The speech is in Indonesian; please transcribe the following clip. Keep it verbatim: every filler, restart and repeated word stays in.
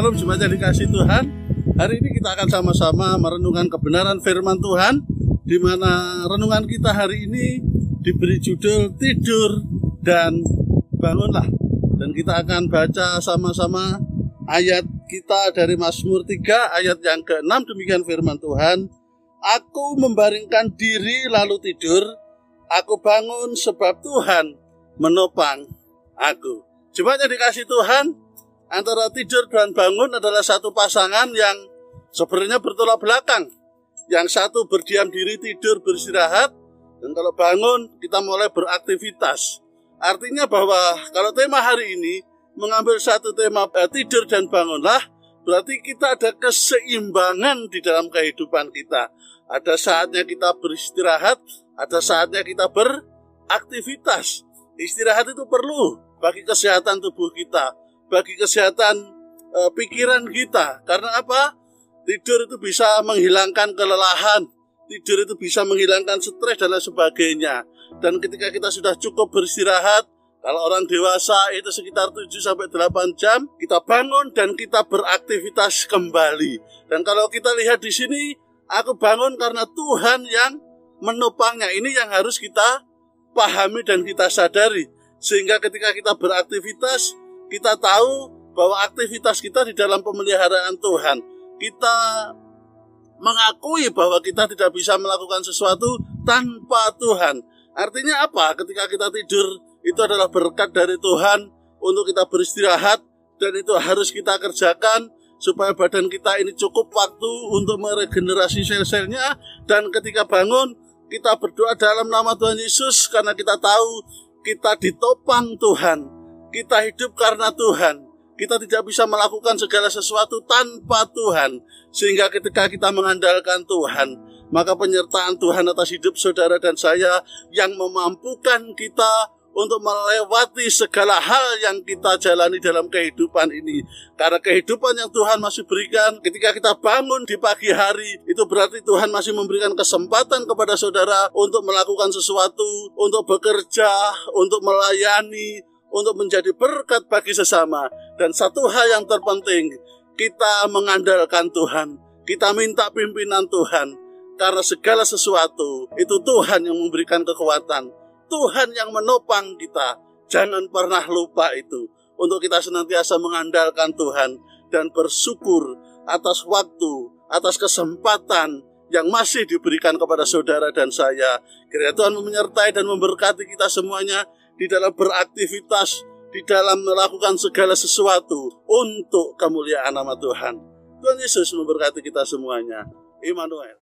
Shalom jemaat yang dikasihi Tuhan. Hari ini kita akan sama-sama merenungkan kebenaran firman Tuhan, di mana renungan kita hari ini diberi judul Tidur dan Bangunlah. Dan kita akan baca sama-sama ayat kita dari Mazmur tiga ayat yang keenam. Demikian firman Tuhan. Aku membaringkan diri lalu tidur, aku bangun sebab Tuhan menopang aku. Jemaat yang dikasihi Tuhan, antara tidur dan bangun adalah satu pasangan yang sebenarnya bertolak belakang. Yang satu berdiam diri, tidur, beristirahat. Dan kalau bangun, kita mulai beraktivitas. Artinya bahwa kalau tema hari ini mengambil satu tema eh, tidur dan bangunlah, berarti kita ada keseimbangan di dalam kehidupan kita. Ada saatnya kita beristirahat, ada saatnya kita beraktivitas. Istirahat itu perlu bagi kesehatan tubuh kita, bagi kesehatan e, pikiran kita. Karena apa? Tidur itu bisa menghilangkan kelelahan, tidur itu bisa menghilangkan stres dan lain sebagainya. Dan ketika kita sudah cukup beristirahat, kalau orang dewasa itu sekitar tujuh sampai delapan jam, kita bangun dan kita beraktivitas kembali. Dan kalau kita lihat di sini, aku bangun karena Tuhan yang menopangnya. Ini yang harus kita pahami dan kita sadari, sehingga ketika kita beraktivitas, kita tahu bahwa aktivitas kita di dalam pemeliharaan Tuhan. Kita mengakui bahwa kita tidak bisa melakukan sesuatu tanpa Tuhan. Artinya apa? Ketika kita tidur, itu adalah berkat dari Tuhan untuk kita beristirahat. Dan itu harus kita kerjakan supaya badan kita ini cukup waktu untuk meregenerasi sel-selnya. Dan ketika bangun, kita berdoa dalam nama Tuhan Yesus, karena kita tahu kita ditopang Tuhan. Kita hidup karena Tuhan. Kita tidak bisa melakukan segala sesuatu tanpa Tuhan. Sehingga ketika kita mengandalkan Tuhan, maka penyertaan Tuhan atas hidup saudara dan saya yang memampukan kita untuk melewati segala hal yang kita jalani dalam kehidupan ini. Karena kehidupan yang Tuhan masih berikan, ketika kita bangun di pagi hari, itu berarti Tuhan masih memberikan kesempatan kepada saudara untuk melakukan sesuatu, untuk bekerja, untuk melayani, untuk menjadi berkat bagi sesama. Dan satu hal yang terpenting, kita mengandalkan Tuhan, kita minta pimpinan Tuhan, karena segala sesuatu itu Tuhan yang memberikan kekuatan, Tuhan yang menopang kita. Jangan pernah lupa itu, untuk kita senantiasa mengandalkan Tuhan dan bersyukur atas waktu, atas kesempatan yang masih diberikan kepada saudara dan saya. Kiranya Tuhan menyertai dan memberkati kita semuanya di dalam beraktivitas, di dalam melakukan segala sesuatu untuk kemuliaan nama Tuhan. Tuhan Yesus memberkati kita semuanya. Immanuel.